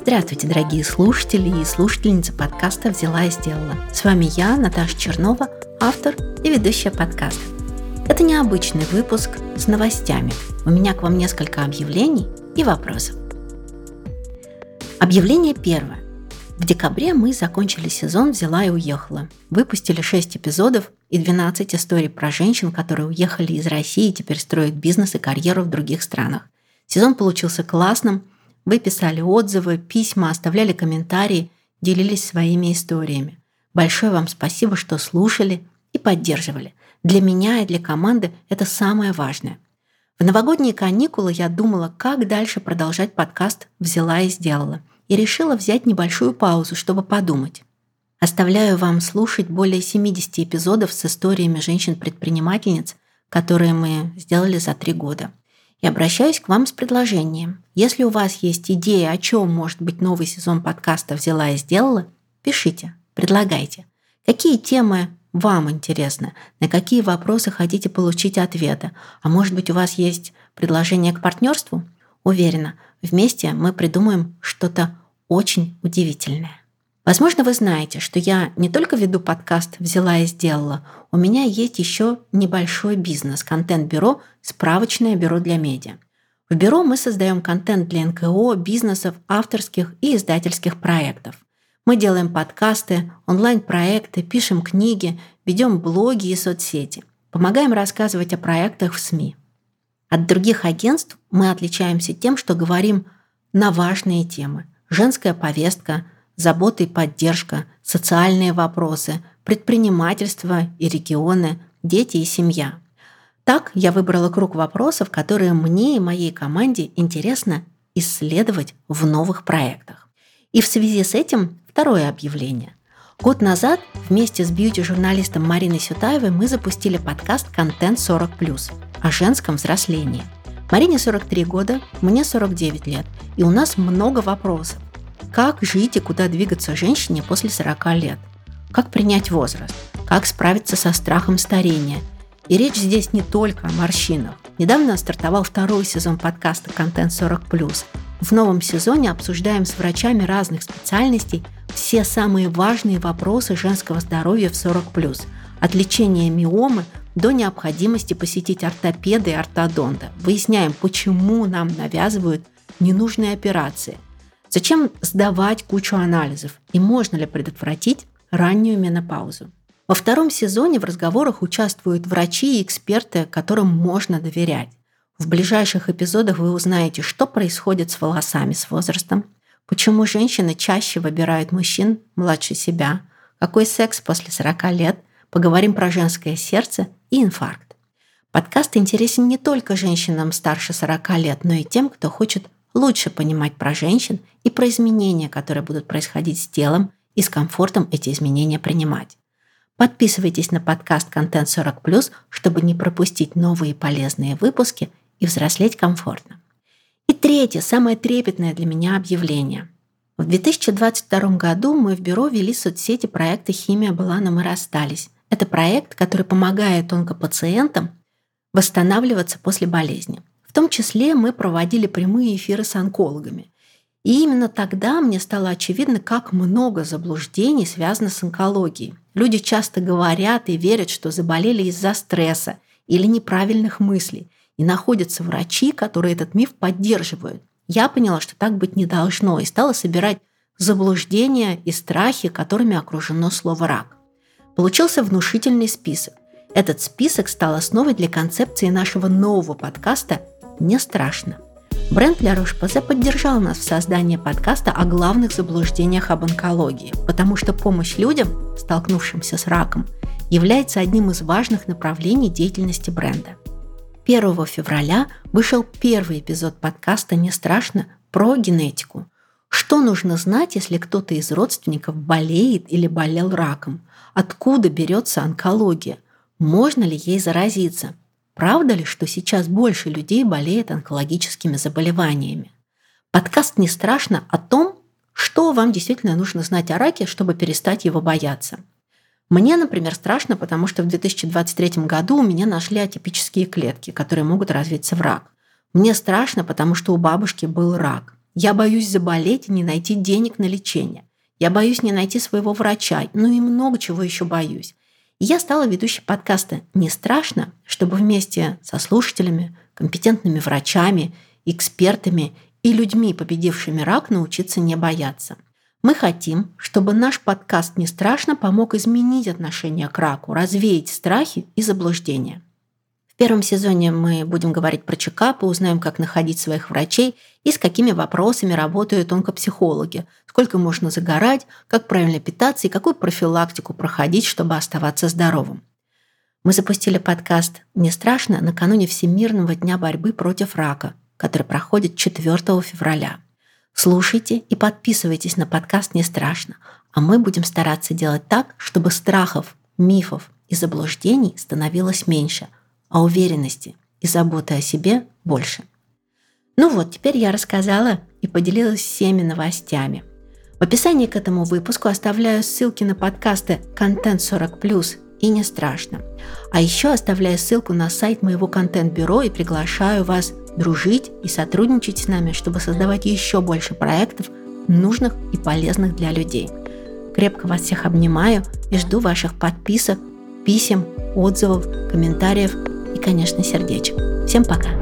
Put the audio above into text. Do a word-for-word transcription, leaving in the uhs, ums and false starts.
Здравствуйте, дорогие слушатели и слушательницы подкаста «Взяла и сделала». С вами я, Наташа Чернова, автор и ведущая подкаста. Это необычный выпуск с новостями. У меня к вам несколько объявлений и вопросов. Объявление первое. В декабре мы закончили сезон «Взяла и уехала». Выпустили шесть эпизодов и двенадцать историй про женщин, которые уехали из России и теперь строят бизнес и карьеру в других странах. Сезон получился классным. Вы писали отзывы, письма, оставляли комментарии, делились своими историями. Большое вам спасибо, что слушали и поддерживали. Для меня и для команды это самое важное. В новогодние каникулы я думала, как дальше продолжать подкаст «Взяла и сделала», и решила взять небольшую паузу, чтобы подумать. Оставляю вам слушать более семьдесят эпизодов с историями женщин-предпринимательниц, которые мы сделали за три года. И обращаюсь к вам с предложением. Если у вас есть идея, о чем может быть новый сезон подкаста «Взяла и сделала», пишите, предлагайте. Какие темы вам интересны, на какие вопросы хотите получить ответы, а может быть, у вас есть предложение к партнерству? Уверена, вместе мы придумаем что-то очень удивительное. Возможно, вы знаете, что я не только веду подкаст «Взяла и сделала», у меня есть еще небольшой бизнес – контент-бюро «Справочное бюро для медиа». В бюро мы создаем контент для эн ка о, бизнесов, авторских и издательских проектов. Мы делаем подкасты, онлайн-проекты, пишем книги, ведем блоги и соцсети, помогаем рассказывать о проектах в эс эм и. От других агентств мы отличаемся тем, что говорим на важные темы – женская повестка, забота и поддержка, социальные вопросы, предпринимательство и регионы, дети и семья. Так я выбрала круг вопросов, которые мне и моей команде интересно исследовать в новых проектах. И в связи с этим второе объявление. Год назад вместе с бьюти-журналистом Мариной Сютаевой мы запустили подкаст «Контент сорок плюс» о женском взрослении. Марине сорок три года, мне сорок девять лет, и у нас много вопросов. Как жить и куда двигаться женщине после сорока лет? Как принять возраст? Как справиться со страхом старения? И речь здесь не только о морщинах. Недавно стартовал второй сезон подкаста «Контент сорок плюс». В новом сезоне обсуждаем с врачами разных специальностей все самые важные вопросы женского здоровья в сорок плюс. От лечения миомы до необходимости посетить ортопеда и ортодонта. Выясняем, почему нам навязывают ненужные операции. Зачем сдавать кучу анализов и можно ли предотвратить раннюю менопаузу? Во втором сезоне в разговорах участвуют врачи и эксперты, которым можно доверять. В ближайших эпизодах вы узнаете, что происходит с волосами с возрастом, почему женщины чаще выбирают мужчин младше себя, какой секс после сорока лет, поговорим про женское сердце и инфаркт. Подкаст интересен не только женщинам старше сорока лет, но и тем, кто хочет лучше понимать про женщин и про изменения, которые будут происходить с телом, и с комфортом эти изменения принимать. Подписывайтесь на подкаст «Контент сорок плюс», чтобы не пропустить новые полезные выпуски и взрослеть комфортно. И третье, самое трепетное для меня объявление. В две тысячи двадцать втором году мы в бюро вели соцсети проекта «Химия была, но мы расстались». Это проект, который помогает онкопациентам восстанавливаться после болезни. В том числе мы проводили прямые эфиры с онкологами. И именно тогда мне стало очевидно, как много заблуждений связано с онкологией. Люди часто говорят и верят, что заболели из-за стресса или неправильных мыслей. И находятся врачи, которые этот миф поддерживают. Я поняла, что так быть не должно, и стала собирать заблуждения и страхи, которыми окружено слово «рак». Получился внушительный список. Этот список стал основой для концепции нашего нового подкаста «Не страшно». Бренд «Ля Рош Позе» поддержал нас в создании подкаста о главных заблуждениях об онкологии, потому что помощь людям, столкнувшимся с раком, является одним из важных направлений деятельности бренда. первого февраля вышел первый эпизод подкаста «Не страшно» про генетику. Что нужно знать, если кто-то из родственников болеет или болел раком? Откуда берется онкология? Можно ли ей заразиться? Правда ли, что сейчас больше людей болеет онкологическими заболеваниями? Подкаст «Не страшно» о том, что вам действительно нужно знать о раке, чтобы перестать его бояться. Мне, например, страшно, потому что в две тысячи двадцать третьем году у меня нашли атипические клетки, которые могут развиться в рак. Мне страшно, потому что у бабушки был рак. Я боюсь заболеть и не найти денег на лечение. Я боюсь не найти своего врача. Ну и много чего еще боюсь. И я стала ведущей подкаста «Не страшно», чтобы вместе со слушателями, компетентными врачами, экспертами и людьми, победившими рак, научиться не бояться. Мы хотим, чтобы наш подкаст «Не страшно» помог изменить отношение к раку, развеять страхи и заблуждения. В первом сезоне мы будем говорить про чекапы, узнаем, как находить своих врачей и с какими вопросами работают онкопсихологи, сколько можно загорать, как правильно питаться и какую профилактику проходить, чтобы оставаться здоровым. Мы запустили подкаст «Не страшно» накануне Всемирного дня борьбы против рака, который проходит четвёртого февраля. Слушайте и подписывайтесь на подкаст «Не страшно», а мы будем стараться делать так, чтобы страхов, мифов и заблуждений становилось меньше, а уверенности и заботы о себе больше. Ну вот, теперь я рассказала и поделилась всеми новостями. В описании к этому выпуску оставляю ссылки на подкасты «Контент сорок плюс» и «Не страшно». А еще оставляю ссылку на сайт моего контент-бюро и приглашаю вас дружить и сотрудничать с нами, чтобы создавать еще больше проектов, нужных и полезных для людей. Крепко вас всех обнимаю и жду ваших подписок, писем, отзывов, комментариев и, конечно, сердечек. Всем пока!